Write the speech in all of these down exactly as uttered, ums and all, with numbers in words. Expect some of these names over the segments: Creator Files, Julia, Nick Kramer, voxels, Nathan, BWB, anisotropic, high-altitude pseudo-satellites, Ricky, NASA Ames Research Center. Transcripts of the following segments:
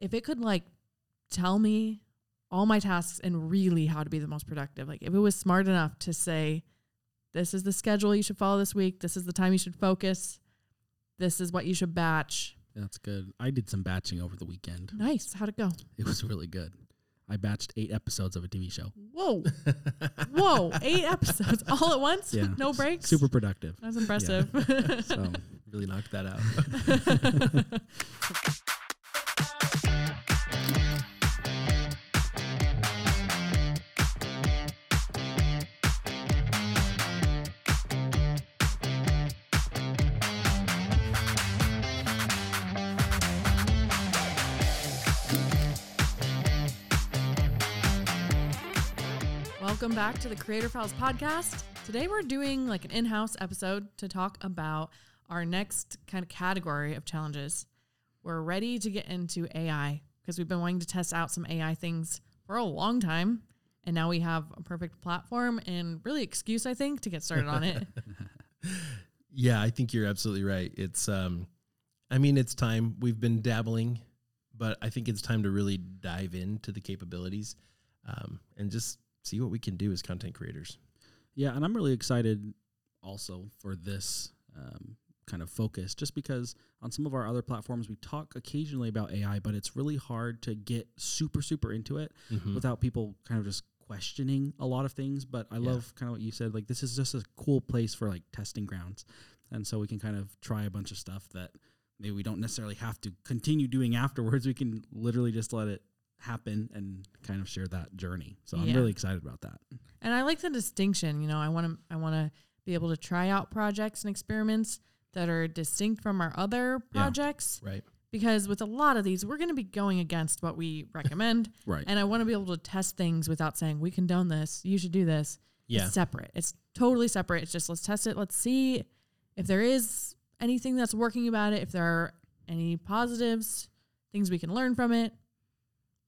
if it could like tell me all my tasks and really how to be the most productive, like if it was smart enough to say, this is the schedule you should follow this week, this is the time you should focus, this is what you should batch. That's good. I did some batching over the weekend. Nice. How'd it go? It was really good. I batched eight episodes of a T V show. Whoa. Whoa. Eight episodes all at once? Yeah. No breaks? Super productive. That was impressive. Yeah. So really knocked that out. Welcome back to the Creator Files podcast. Today we're doing like an in-house episode to talk about our next kind of category of challenges. We're ready to get into A I because we've been wanting to test out some A I things for a long time. And now we have a perfect platform and really excuse, I think, to get started on it. Yeah, I think you're absolutely right. It's, um, I mean, it's time. We've been dabbling, but I think it's time to really dive into the capabilities um, and just see what we can do as content creators. Yeah, and I'm really excited also for this um, kind of focus, just because on some of our other platforms, we talk occasionally about A I, but it's really hard to get super, super into it mm-hmm. without people kind of just questioning a lot of things. But I yeah. love kind of what you said, like this is just a cool place for like testing grounds. And so we can kind of try a bunch of stuff that maybe we don't necessarily have to continue doing afterwards. We can literally just let it happen and kind of share that journey. So yeah. I'm really excited about that. And I like the distinction, you know, I want to, I want to be able to try out projects and experiments that are distinct from our other projects. Yeah, right. Because with a lot of these, we're going to be going against what we recommend. Right. And I want to be able to test things without saying, we condone this, you should do this. Yeah. It's separate. It's totally separate. It's just, let's test it. Let's see if there is anything that's working about it. If there are any positives, things we can learn from it.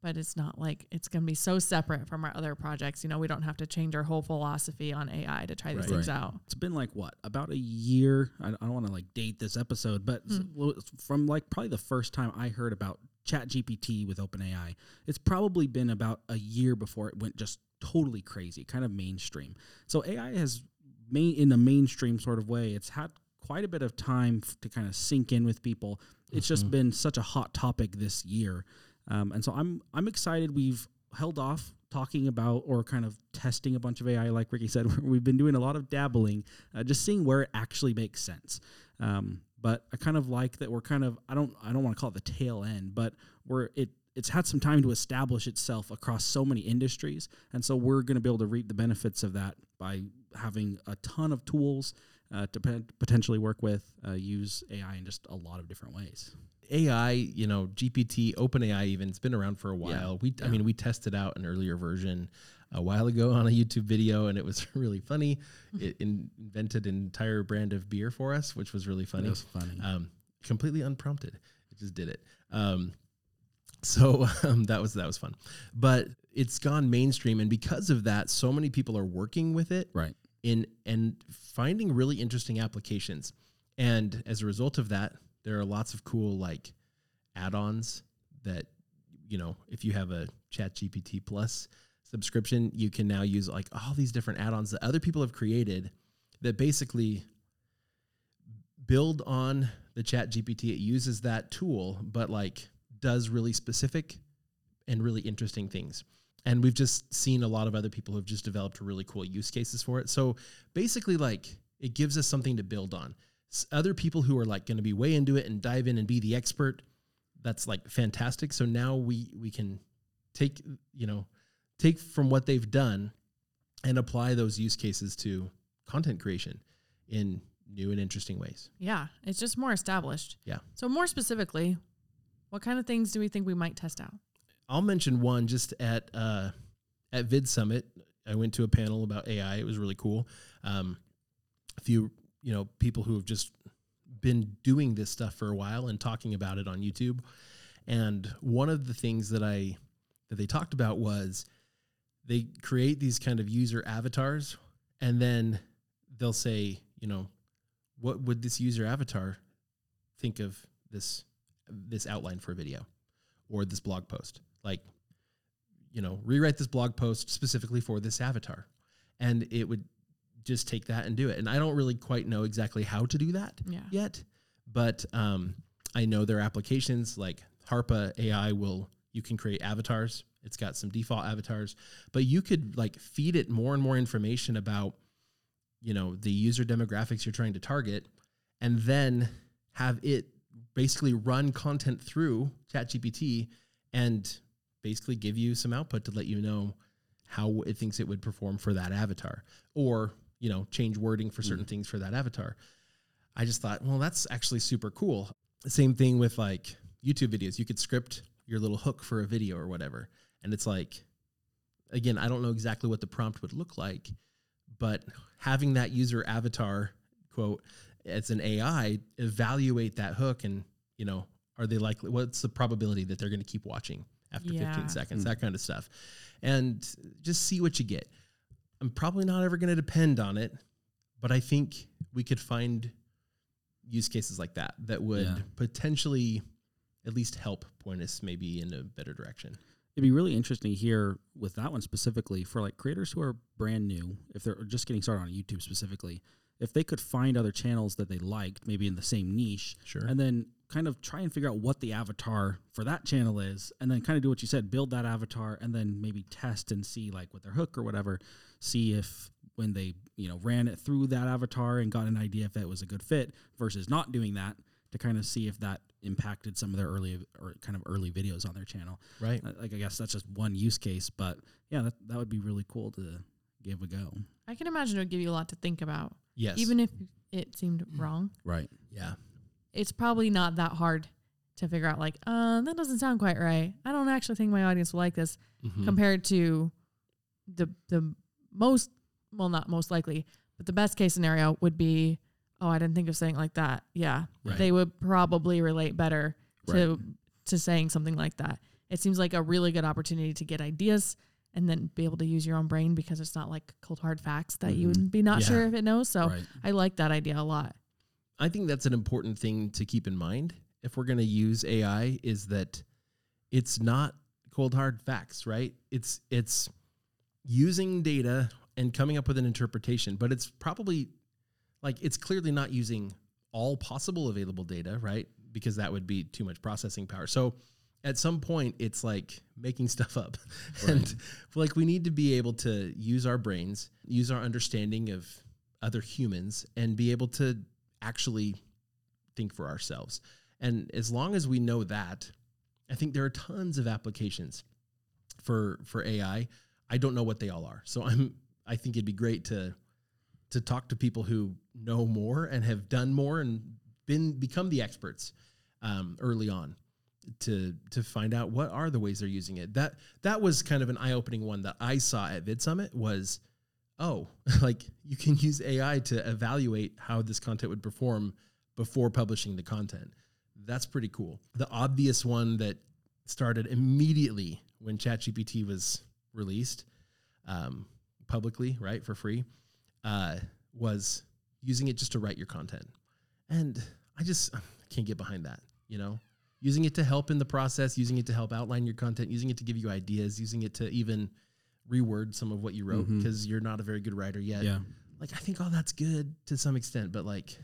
But it's not like it's going to be so separate from our other projects. You know, we don't have to change our whole philosophy on A I to try right. these things right. out. It's been like what? About a year. I don't want to like date this episode, but mm. from like probably the first time I heard about Chat G P T with OpenAI, it's probably been about a year before it went just totally crazy, kind of mainstream. So A I has main in a mainstream sort of way. It's had quite a bit of time f- to kind of sink in with people. It's mm-hmm. just been such a hot topic this year. Um, and so I'm I'm excited we've held off talking about or kind of testing a bunch of A I. Like Ricky said, we've been doing a lot of dabbling, uh, just seeing where it actually makes sense. Um, but I kind of like that we're kind of, I don't I don't want to call it the tail end, but we're it it's had some time to establish itself across so many industries. And so we're going to be able to reap the benefits of that by having a ton of tools uh, to p- potentially work with, uh, use A I in just a lot of different ways. A I, you know, G P T, OpenAI even, it's been around for a while. Yeah. We, I yeah. mean, we tested out an earlier version a while ago on a YouTube video, and it was really funny. It in, invented an entire brand of beer for us, which was really funny. That was funny. Um, completely unprompted. It just did it. Um, so um, that was that was fun. But it's gone mainstream, and because of that, so many people are working with it right. in and finding really interesting applications. And as a result of that, there are lots of cool like add-ons that, you know, if you have a Chat G P T Plus subscription, you can now use like all these different add-ons that other people have created that basically build on the Chat G P T. It uses that tool, but like does really specific and really interesting things. And we've just seen a lot of other people who've just developed really cool use cases for it. So basically like it gives us something to build on. Other people who are like going to be way into it and dive in and be the expert, that's like fantastic. So now we, we can take, you know, take from what they've done and apply those use cases to content creation in new and interesting ways. Yeah. It's just more established. Yeah. So more specifically, what kind of things do we think we might test out? I'll mention one just at, uh, at Vid Summit. I went to a panel about A I. It was really cool. Um, a few, you know, people who have just been doing this stuff for a while and talking about it on YouTube. And one of the things that I, that they talked about was they create these kind of user avatars and then they'll say, you know, what would this user avatar think of this, this outline for a video? or this blog post. Like, you know, rewrite this blog post specifically for this avatar. And it would just take that and do it. And I don't really quite know exactly how to do that yeah. yet, but um, I know there are applications like Harpa A I will, you can create avatars. It's got some default avatars, but you could like feed it more and more information about, you know, the user demographics you're trying to target, and then have it basically run content through ChatGPT and basically give you some output to let you know how it thinks it would perform for that avatar, or, you know, change wording for certain mm. things for that avatar. I just thought, well, that's actually super cool. The same thing with like YouTube videos. You could script your little hook for a video or whatever. And it's like, again, I don't know exactly what the prompt would look like, but having that user avatar, quote, it's an A I, evaluate that hook and, you know, are they likely, what's the probability that they're going to keep watching after yeah. fifteen seconds, mm. that kind of stuff. And just see what you get. I'm probably not ever going to depend on it, but I think we could find use cases like that that would yeah. potentially at least help point us maybe in a better direction. It'd be really interesting here with that one specifically for like creators who are brand new, if they're just getting started on YouTube specifically, if they could find other channels that they liked, maybe in the same niche, sure. and then kind of try and figure out what the avatar for that channel is, and then kind of do what you said, build that avatar, and then maybe test and see like with their hook or whatever, see if when they, you know, ran it through that avatar and got an idea if that was a good fit versus not doing that, to kind of see if that impacted some of their early or kind of early videos on their channel. Right. Like, I guess that's just one use case, but yeah, that, that would be really cool to give a go. I can imagine it would give you a lot to think about. Yes. Even if it seemed wrong. Right. Yeah. It's probably not that hard to figure out like, uh, that doesn't sound quite right. I don't actually think my audience will like this mm-hmm. compared to the, the most, well, not most likely, but the best case scenario would be, oh, I didn't think of saying it like that. Yeah. Right. They would probably relate better to, right. to saying something like that. It seems like a really good opportunity to get ideas and then be able to use your own brain, because it's not like cold, hard facts that mm-hmm. you would be not yeah. sure if it knows. So right. I like that idea a lot. I think that's an important thing to keep in mind if we're going to use A I, is that it's not cold, hard facts, right? It's, it's using data and coming up with an interpretation, but it's probably like, it's clearly not using all possible available data, right? Because that would be too much processing power. So at some point it's like making stuff up right. and like, we need to be able to use our brains, use our understanding of other humans, and be able to actually think for ourselves. And as long as we know that, I think there are tons of applications for, for A I. I don't know what they all are. So I'm, I think it'd be great to, to talk to people who know more and have done more and been, become the experts um, early on to, to find out what are the ways they're using it. That, that was kind of an eye-opening one that I saw at VidSummit was, oh, like you can use A I to evaluate how this content would perform before publishing the content. That's pretty cool. The obvious one that started immediately when ChatGPT was released um, publicly, right, for free, uh, was using it just to write your content. And I just I can't get behind that, you know, using it to help in the process, using it to help outline your content, using it to give you ideas, using it to even reword some of what you wrote because mm-hmm. you're not a very good writer yet. Yeah. Like, I think all that's good to some extent, but like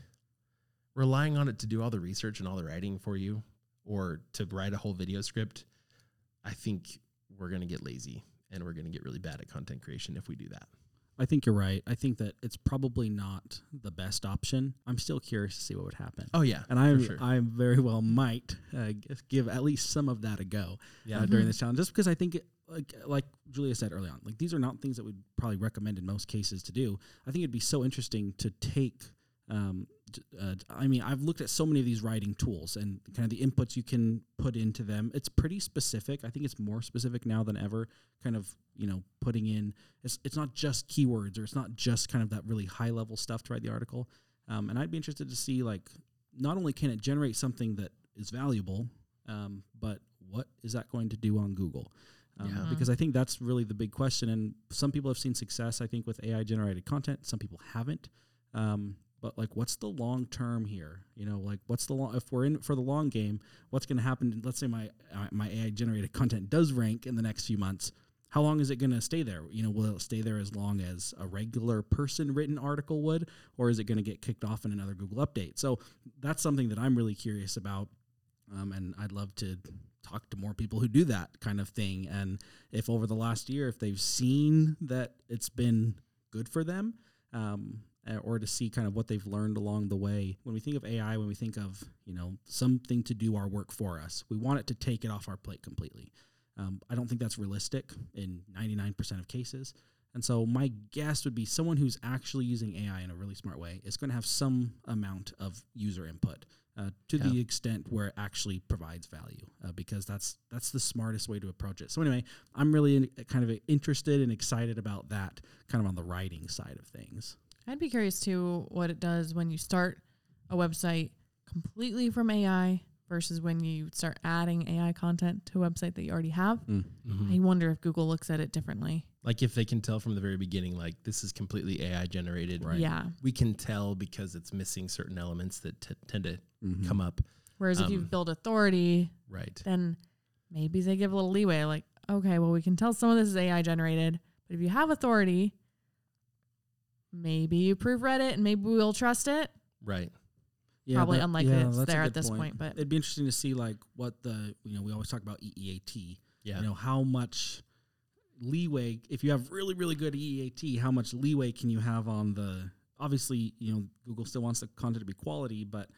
relying on it to do all the research and all the writing for you, or to write a whole video script, I think we're going to get lazy and we're going to get really bad at content creation if we do that. I think you're right. I think that it's probably not the best option. I'm still curious to see what would happen. Oh, yeah. And I sure. I very well might uh, give at least some of that a go yeah. uh, mm-hmm. during this challenge, just because I think, it, like, like Julia said early on, like these are not things that we'd probably recommend in most cases to do. I think it'd be so interesting to take, um, uh, I mean, I've looked at so many of these writing tools and kind of the inputs you can put into them. It's pretty specific. I think it's more specific now than ever, kind of, you know, putting in, it's, it's not just keywords, or it's not just kind of that really high level stuff to write the article. Um, and I'd be interested to see, like, not only can it generate something that is valuable, um, but what is that going to do on Google? Um, yeah. Because I think that's really the big question. And some people have seen success, I think, with A I generated content. Some people haven't. Um, but like, what's the long term here? You know, like what's the long, if we're in for the long game, what's going to happen? Let's say my, uh, my A I generated content does rank in the next few months. How long is it going to stay there? You know, will it stay there as long as a regular person written article would, or is it going to get kicked off in another Google update? So that's something that I'm really curious about. Um, and I'd love to talk to more people who do that kind of thing. And if over the last year, if they've seen that it's been good for them, um, or to see kind of what they've learned along the way. When we think of A I, when we think of, you know, something to do our work for us, we want it to take it off our plate completely. Um, I don't think that's realistic in ninety-nine percent of cases. And so my guess would be someone who's actually using A I in a really smart way is going to have some amount of user input uh, to yeah. the extent where it actually provides value, uh, because that's that's the smartest way to approach it. So anyway, I'm really in, kind of interested and excited about that kind of on the writing side of things. I'd be curious, too, what it does when you start a website completely from A I versus when you start adding A I content to a website that you already have. Mm-hmm. I wonder if Google looks at it differently. Like if they can tell from the very beginning, like this is completely A I generated. Right. Yeah. We can tell because it's missing certain elements that t- tend to mm-hmm. come up. Whereas um, if you build authority, right, then maybe they give a little leeway. Like, okay, well, we can tell some of this is A I generated, but if you have authority, maybe you proofread it and maybe we'll trust it. Right. Yeah, probably that, unlikely yeah, it's there at this point. point, but it'd be interesting to see like what the, you know, we always talk about E E A T, yeah. you know, how much leeway, if you have really, really good E E A T, how much leeway can you have on the, obviously, you know, Google still wants the content to be quality, but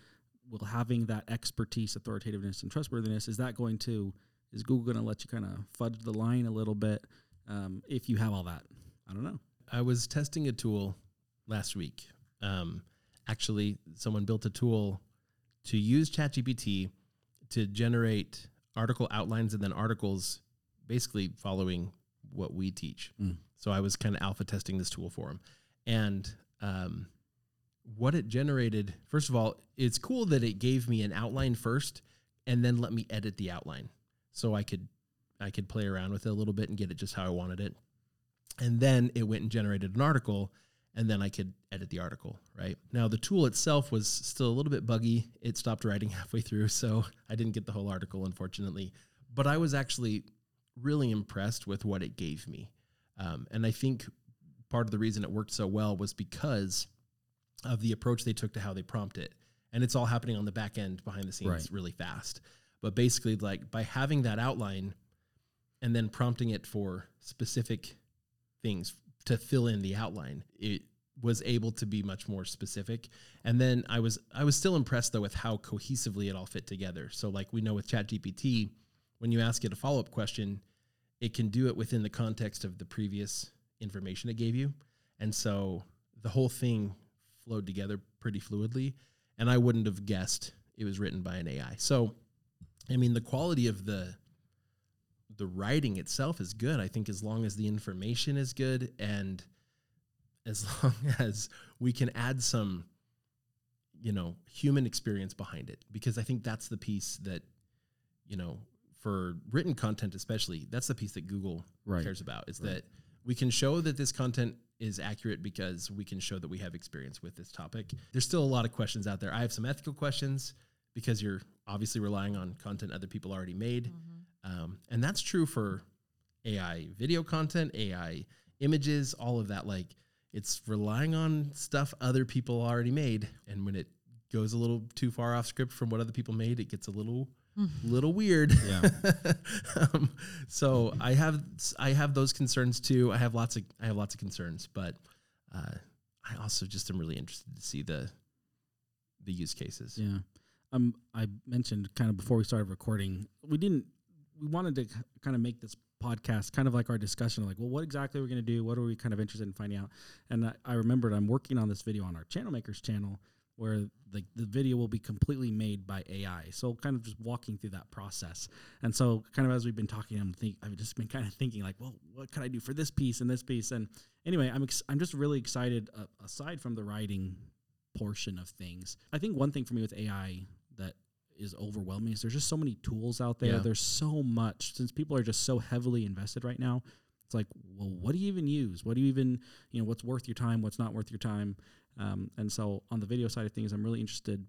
will having that expertise, authoritativeness and trustworthiness, is that going to, is Google going to let you kind of fudge the line a little bit um, if you have all that? I don't know. I was testing a tool last week. Um, actually, someone built a tool to use ChatGPT to generate article outlines and then articles basically following what we teach. Mm. So I was kind of alpha testing this tool for him. And um, what it generated, first of all, it's cool that it gave me an outline first and then let me edit the outline. So I could I could play around with it a little bit and get it just how I wanted it. And then it went and generated an article, and then I could edit the article, right? Now, the tool itself was still a little bit buggy. It stopped writing halfway through, so I didn't get the whole article, unfortunately. But I was actually really impressed with what it gave me. Um, and I think part of the reason it worked so well was because of the approach they took to how they prompt it. And it's all happening on the back end behind the scenes right. really fast. But basically, like by having that outline and then prompting it for specific things to fill in the outline, it was able to be much more specific. And then I was I was still impressed though with how cohesively it all fit together. So like we know with ChatGPT, when you ask it a follow-up question, it can do it within the context of the previous information it gave you. And so the whole thing flowed together pretty fluidly. And I wouldn't have guessed it was written by an A I. So I mean the quality of the the writing itself is good. I think as long as the information is good and as long as we can add some, you know, human experience behind it, because I think that's the piece that, you know, for written content, especially, that's the piece that Google right. cares about is right. that we can show that this content is accurate because we can show that we have experience with this topic. There's still a lot of questions out there. I have some ethical questions because you're obviously relying on content other people already made. Mm-hmm. Um, and that's true for A I video content, A I images, all of that. Like it's relying on stuff other people already made. And when it goes a little too far off script from what other people made, it gets a little, little weird. Yeah. um, so I have, I have those concerns too. I have lots of, I have lots of concerns, but, uh, I also just am really interested to see the, the use cases. Yeah. Um, I mentioned kind of before we started recording, we didn't, we wanted to kind of make this podcast kind of like our discussion, like, well, what exactly are we going to do? What are we kind of interested in finding out? And I, I remembered I'm working on this video on our Channel Makers channel where the, the video will be completely made by A I. So kind of just walking through that process. And so kind of as we've been talking, I'm think, I've just been kind of thinking like, well, what could I do for this piece and this piece? And anyway, I'm ex- I'm just really excited uh, aside from the writing portion of things. I think one thing for me with A I that is overwhelming is there's just so many tools out there. Yeah. There's so much, since people are just so heavily invested right now, It's like, well, what do you even use? What do you even, you know, what's worth your time? What's not worth your time? Um, and so on the video side of things, I'm really interested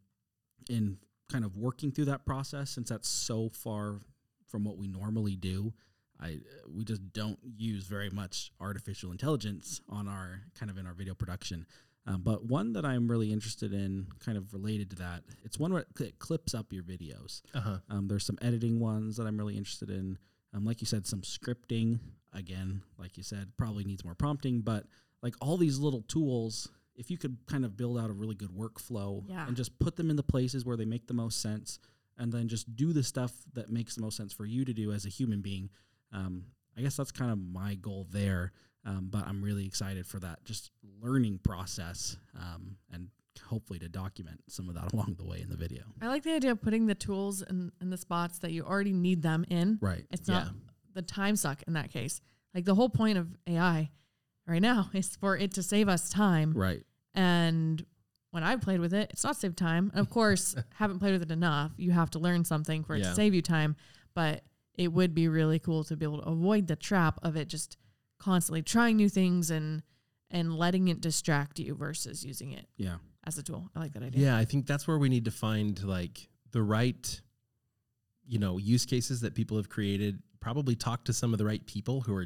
in kind of working through that process, since that's so far from what we normally do. I, we just don't use very much artificial intelligence on our kind of in our video production. Um, but one that I'm really interested in, kind of related to that, it's one where it clips up your videos. Uh-huh. Um, there's some editing ones that I'm really interested in. Um, like you said, some scripting. Again, like you said, probably needs more prompting, but like all these little tools, if you could kind of build out a really good workflow yeah. and just put them in the places where they make the most sense, and then just do the stuff that makes the most sense for you to do as a human being. Um, I guess that's kind of my goal there. Um, but I'm really excited for that just learning process, um, and hopefully to document some of that along the way in the video. I like the idea of putting the tools in, in the spots that you already need them in. Right. It's not yeah. the time suck in that case. Like the whole point of A I right now is for it to save us time. Right. And when I've played with it, it's not saved time. And of course, haven't played with it enough. You have to learn something for it yeah. to save you time. But it would be really cool to be able to avoid the trap of it just constantly trying new things and and letting it distract you versus using it yeah. as a tool. I like that idea. Yeah, I think that's where we need to find like the right, you know, use cases that people have created. Probably talk to some of the right people who are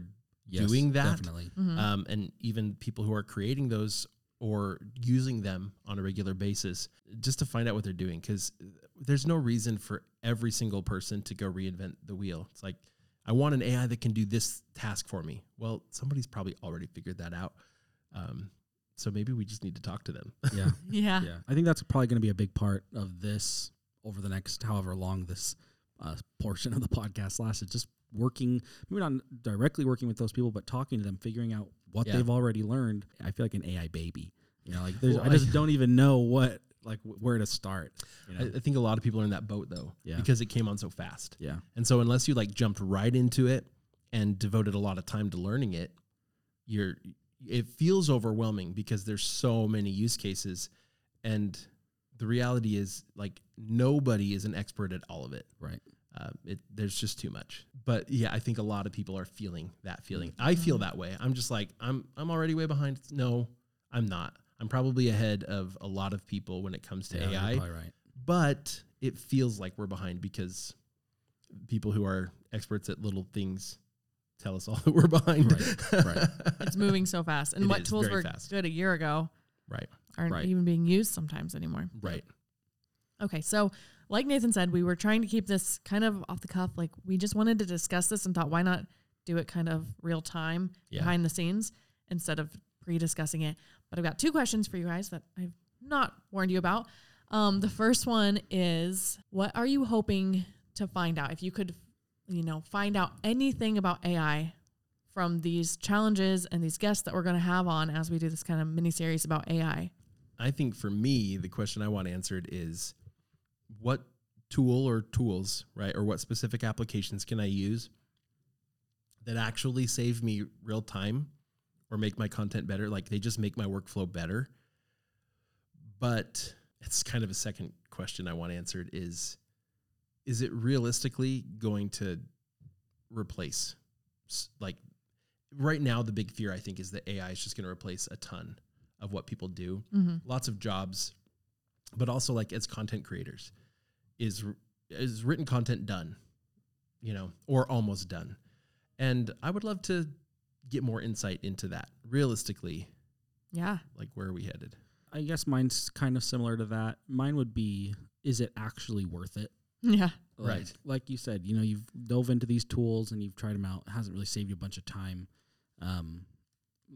yes, doing that. Definitely. Mm-hmm. Um, and even people who are creating those or using them on a regular basis, just to find out what they're doing. Because there's no reason for every single person to go reinvent the wheel. It's like, I want an A I that can do this task for me. Well, somebody's probably already figured that out. Um, so maybe we just need to talk to them. Yeah. yeah. yeah. I think that's probably going to be a big part of this over the next, however long this uh, portion of the podcast lasts. It's just working, maybe not directly working with those people, but talking to them, figuring out what yeah. they've already learned. I feel like an A I baby. You know, like there's, well, I just I, don't even know what, like w- where to start. You know? I, I think a lot of people are in that boat though, yeah. because it came on so fast. Yeah. And so unless you like jumped right into it and devoted a lot of time to learning it, you're, it feels overwhelming because there's so many use cases, and the reality is like nobody is an expert at all of it. Right. Uh, it, there's just too much. But yeah, I think a lot of people are feeling that feeling. I feel that way. I'm just like, I'm, I'm already way behind. No, I'm not. I'm probably ahead of a lot of people when it comes to yeah, A I, you're probably right. But it feels like we're behind because people who are experts at little things tell us all that we're behind. Right, right. It's moving so fast. And it what tools were fast. good a year ago right. aren't right. even being used sometimes anymore. Right. Okay. So like Nathan said, we were trying to keep this kind of off the cuff. Like we just wanted to discuss this and thought, why not do it kind of real time yeah. behind the scenes instead of pre-discussing it. But I've got two questions for you guys that I've not warned you about. Um, the first one is, what are you hoping to find out? If you could, you know, find out anything about A I from these challenges and these guests that we're going to have on as we do this kind of mini series about A I. I think for me, the question I want answered is, what tool or tools, right, or what specific applications can I use that actually save me real time or make my content better? Like they just make my workflow better. But it's kind of a second question I want answered is, is it realistically going to replace? Like right now, the big fear I think is that A I is just going to replace a ton of what people do. Mm-hmm. Lots of jobs, but also like as content creators, is, is written content done, you know, or almost done. And I would love to get more insight into that realistically. Yeah. Like where are we headed? I guess mine's kind of similar to that. Mine would be, is it actually worth it? Yeah. Like, right. Like you said, you know, you've dove into these tools and you've tried them out. It hasn't really saved you a bunch of time. Um,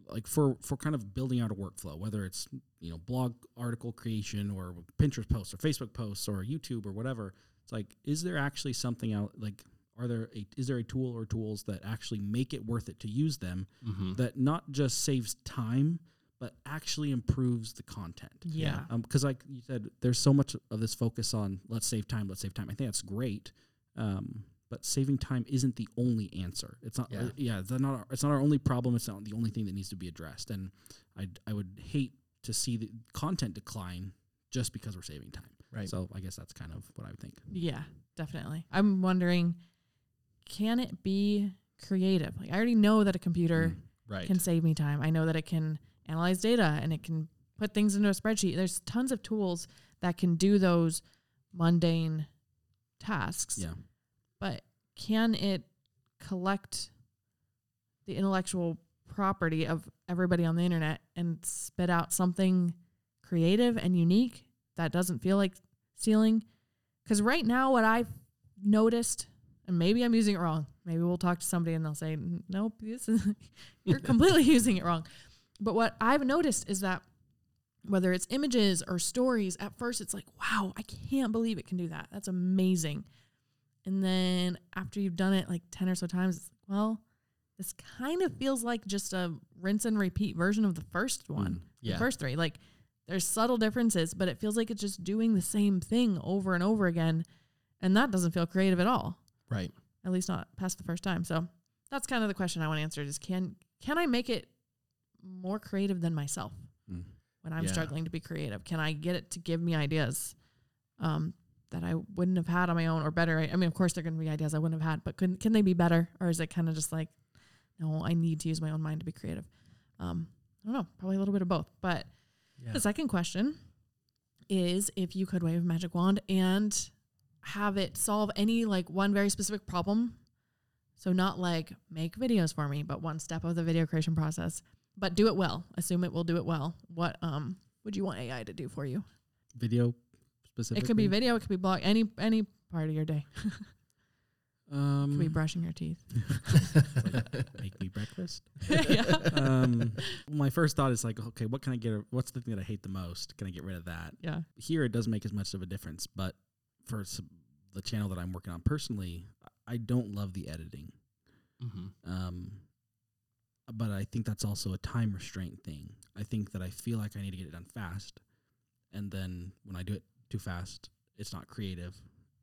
like for, for kind of building out a workflow, whether it's, you know, blog article creation or Pinterest posts or Facebook posts or YouTube or whatever. It's like, is there actually something out? Like, are there a, is there a tool or tools that actually make it worth it to use them mm-hmm. that not just saves time, but actually improves the content? Yeah. Um, 'cause like you said, there's so much of this focus on let's save time, let's save time. I think that's great. Um, But saving time isn't the only answer. It's not. Yeah, uh, yeah it's not. Our, it's not our only problem. It's not the only thing that needs to be addressed. And I, I would hate to see the content decline just because we're saving time. Right. So I guess that's kind of what I would think. Yeah, definitely. I'm wondering, can it be creative. Like I already know that a computer mm, right. can save me time. I know that it can analyze data and it can put things into a spreadsheet. There's tons of tools that can do those mundane tasks. Yeah. But can it collect the intellectual property of everybody on the internet and spit out something creative and unique that doesn't feel like stealing? Because right now what I've noticed, and maybe I'm using it wrong, maybe we'll talk to somebody and they'll say, nope, this is you're completely using it wrong. But what I've noticed is that whether it's images or stories, at first it's like, wow, I can't believe it can do that. That's amazing. And then after you've done it like ten or so times, it's like, well, this kind of feels like just a rinse and repeat version of the first one, mm, yeah. the first three. Like there's subtle differences, but it feels like it's just doing the same thing over and over again. And that doesn't feel creative at all. Right. At least not past the first time. So that's kind of the question I want answered is can, can I make it more creative than myself mm. when I'm yeah. struggling to be creative? Can I get it to give me ideas um, that I wouldn't have had on my own or better? I, I mean, of course they're going to be ideas I wouldn't have had, but can, can they be better? Or is it kind of just like, no, I need to use my own mind to be creative. Um, I don't know, probably a little bit of both. But yeah. the second question is if you could wave a magic wand and have it solve any like one very specific problem. So not like make videos for me, but one step of the video creation process, but do it well. Assume it will do it well. What um would you want A I to do for you? Video specifically? It could be video, it could be blog, any any part of your day. Um, could be brushing your teeth. Like, make me breakfast. Yeah. Um, my first thought is like, okay, what can I get? What's the thing that I hate the most? Can I get rid of that? Yeah. Here it doesn't make as much of a difference, but for some, the channel that I'm working on personally, I don't love the editing. Mm-hmm. Um, but I think that's also a time restraint thing. I think that I feel like I need to get it done fast. And then when I do it too fast, it's not creative.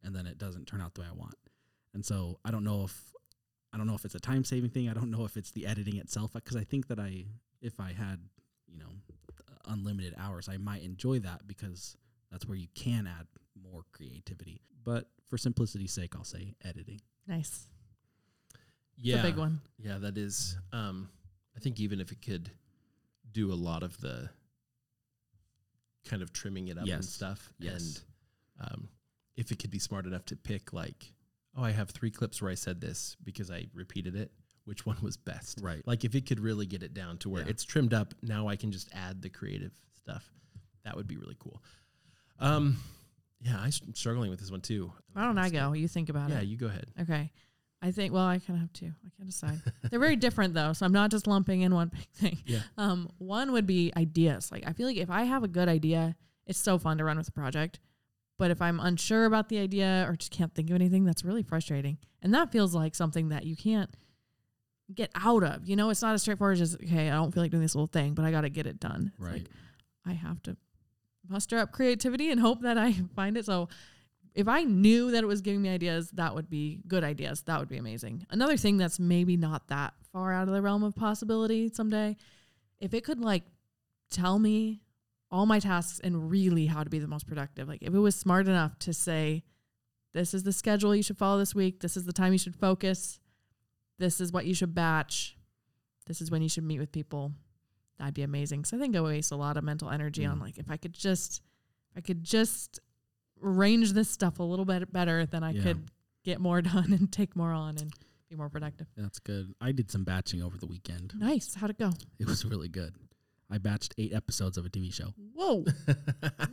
And then it doesn't turn out the way I want. And so I don't know if, I don't know if it's a time saving thing. I don't know if it's the editing itself. Cause I think that I, if I had, you know, unlimited hours, I might enjoy that because that's where you can add more creativity. But for simplicity's sake, I'll say editing. Nice. Yeah. It's a big one. Yeah, that is. Um, I think even if it could do a lot of the kind of trimming it up yes. and stuff. Yes. And um, if it could be smart enough to pick like, oh, I have three clips where I said this because I repeated it. Which one was best? Right. Like if it could really get it down to where yeah. it's trimmed up, now I can just add the creative stuff. That would be really cool. Um, yeah, I'm struggling with this one too. Why don't I go? You think about yeah, it. Yeah, you go ahead. Okay. I think, well, I kind of have two. I can't decide. They're very different though. So I'm not just lumping in one big thing. Yeah. Um, one would be ideas. Like I feel like if I have a good idea, it's so fun to run with a project. But if I'm unsure about the idea or just can't think of anything, that's really frustrating. And that feels like something that you can't get out of. You know, it's not as straightforward as, okay, I don't feel like doing this little thing, but I got to get it done. It's right. Like, I have to muster up creativity and hope that I find it. So if I knew that it was giving me ideas, that would be good ideas. That would be amazing. Another thing that's maybe not that far out of the realm of possibility someday, if it could like tell me all my tasks and really how to be the most productive. Like if it was smart enough to say, this is the schedule you should follow this week. This is the time you should focus. This is what you should batch. This is when you should meet with people. That'd be amazing. So I think I waste a lot of mental energy mm. on like, if I could just, I could just arrange this stuff a little bit better, then I yeah. could get more done and take more on and be more productive. That's good. I did some batching over the weekend. Nice. How'd it go? It was really good. I batched eight episodes of a T V show. Whoa.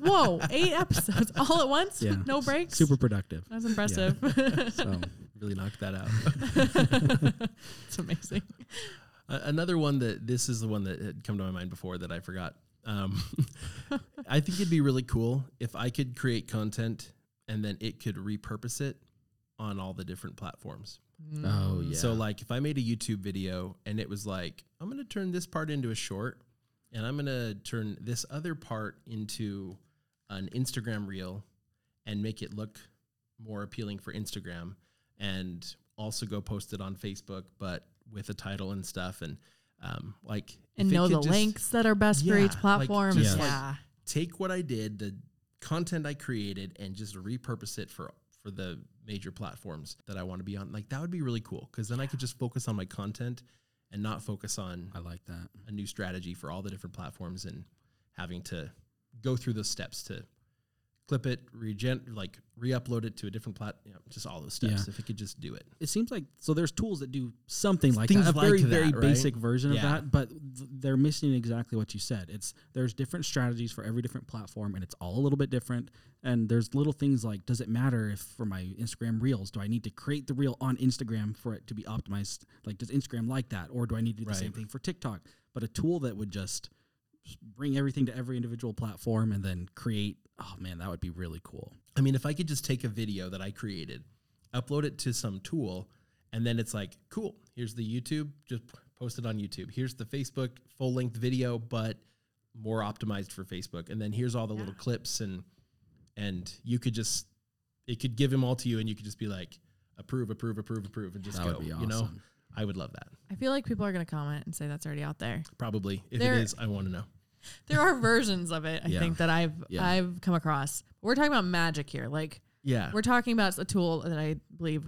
Whoa. Eight episodes all at once? Yeah. No breaks? Super productive. That's impressive. Yeah. So really knocked that out. It's amazing. Uh, another one that this is the one that had come to my mind before that I forgot. Um, I think it'd be really cool if I could create content and then it could repurpose it on all the different platforms. Mm. Oh, yeah. So like if I made a YouTube video and it was like, I'm going to turn this part into a short. And I'm going to turn this other part into an Instagram reel and make it look more appealing for Instagram and also go post it on Facebook, but with a title and stuff. And um, like, and know the links that are best yeah, for each platform. Like just yeah. like take what I did, the content I created and just repurpose it for, for the major platforms that I want to be on. Like, that would be really cool, because then yeah. I could just focus on my content and not focus on I like that. a new strategy for all the different platforms and having to go through those steps to clip it, regen like re-upload it to a different platform, you know, just all those steps. Yeah. If it could just do it. It seems like, so there's tools that do something like Things that, a like very, that, very right? basic version yeah. of that, but th- they're missing exactly what you said. It's There's different strategies for every different platform, and it's all a little bit different. And there's little things like, does it matter if for my Instagram Reels, do I need to create the reel on Instagram for it to be optimized? Like, does Instagram like that? Or do I need to do right. the same thing for TikTok? But a tool that would just bring everything to every individual platform and then create, oh man, that would be really cool. I mean, if I could just take a video that I created, upload it to some tool, and then it's like, cool, here's the YouTube, just post it on YouTube. Here's the Facebook full-length video, but more optimized for Facebook. And then here's all the yeah. little clips, and and you could just, it could give them all to you, and you could just be like, approve, approve, approve, approve, and just that go, would be awesome. You know? I would love that. I feel like people are going to comment and say that's already out there. Probably. If there, it is, I want to know. There are versions of it, I yeah. think, that I've yeah. I've come across. We're talking about magic here. Like, yeah. we're talking about a tool that I believe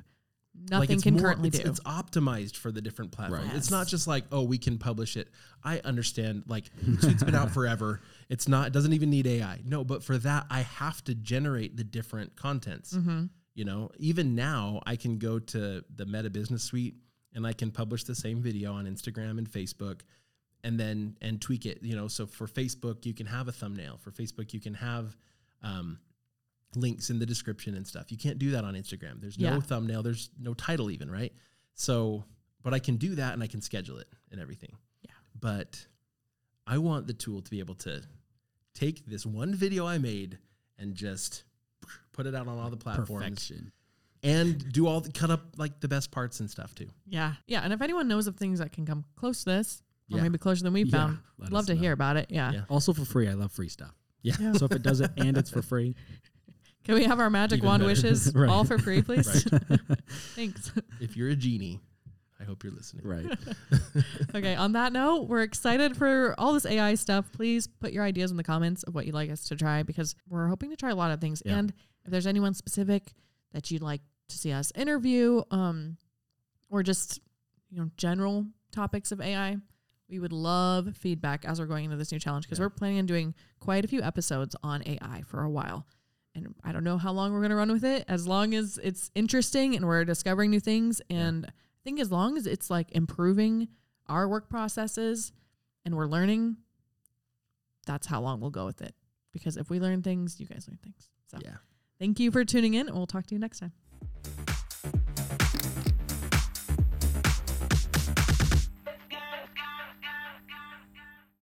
nothing like can more, currently it's, do. It's optimized for the different platforms. Right. It's not just like, oh, we can publish it. I understand, like, it's been out forever. It's not, it doesn't even need A I. No, but for that, I have to generate the different contents. Mm-hmm. You know, even now, I can go to the Meta Business Suite, and I can publish the same video on Instagram and Facebook, and then and tweak it. You know, so for Facebook, you can have a thumbnail. For Facebook, you can have um, links in the description and stuff. You can't do that on Instagram. There's yeah. no thumbnail. There's no title even, right? So, but I can do that, and I can schedule it and everything. Yeah. But I want the tool to be able to take this one video I made and just put it out on all the platforms. Perfection. And do all the cut up like the best parts and stuff too. Yeah. Yeah. And if anyone knows of things that can come close to this, or yeah. maybe closer than we yeah. found, Let love to know. hear about it. Yeah. yeah. Also for free. I love free stuff. Yeah. yeah. So if it does it and it's for free. Can we have our magic Even wand better. wishes right. all for free, please? Right. Thanks. If you're a genie, I hope you're listening. Right. Okay. On that note, we're excited for all this A I stuff. Please put your ideas in the comments of what you'd like us to try, because we're hoping to try a lot of things. Yeah. And if there's anyone specific that you'd like to see us interview, um, or just, you know, general topics of A I. We would love feedback as we're going into this new challenge, because yeah. we're planning on doing quite a few episodes on A I for a while. And I don't know how long we're going to run with it, as long as it's interesting and we're discovering new things. And yeah. I think as long as it's like improving our work processes and we're learning, that's how long we'll go with it. Because if we learn things, you guys learn things. So yeah. thank you for tuning in, and we'll talk to you next time.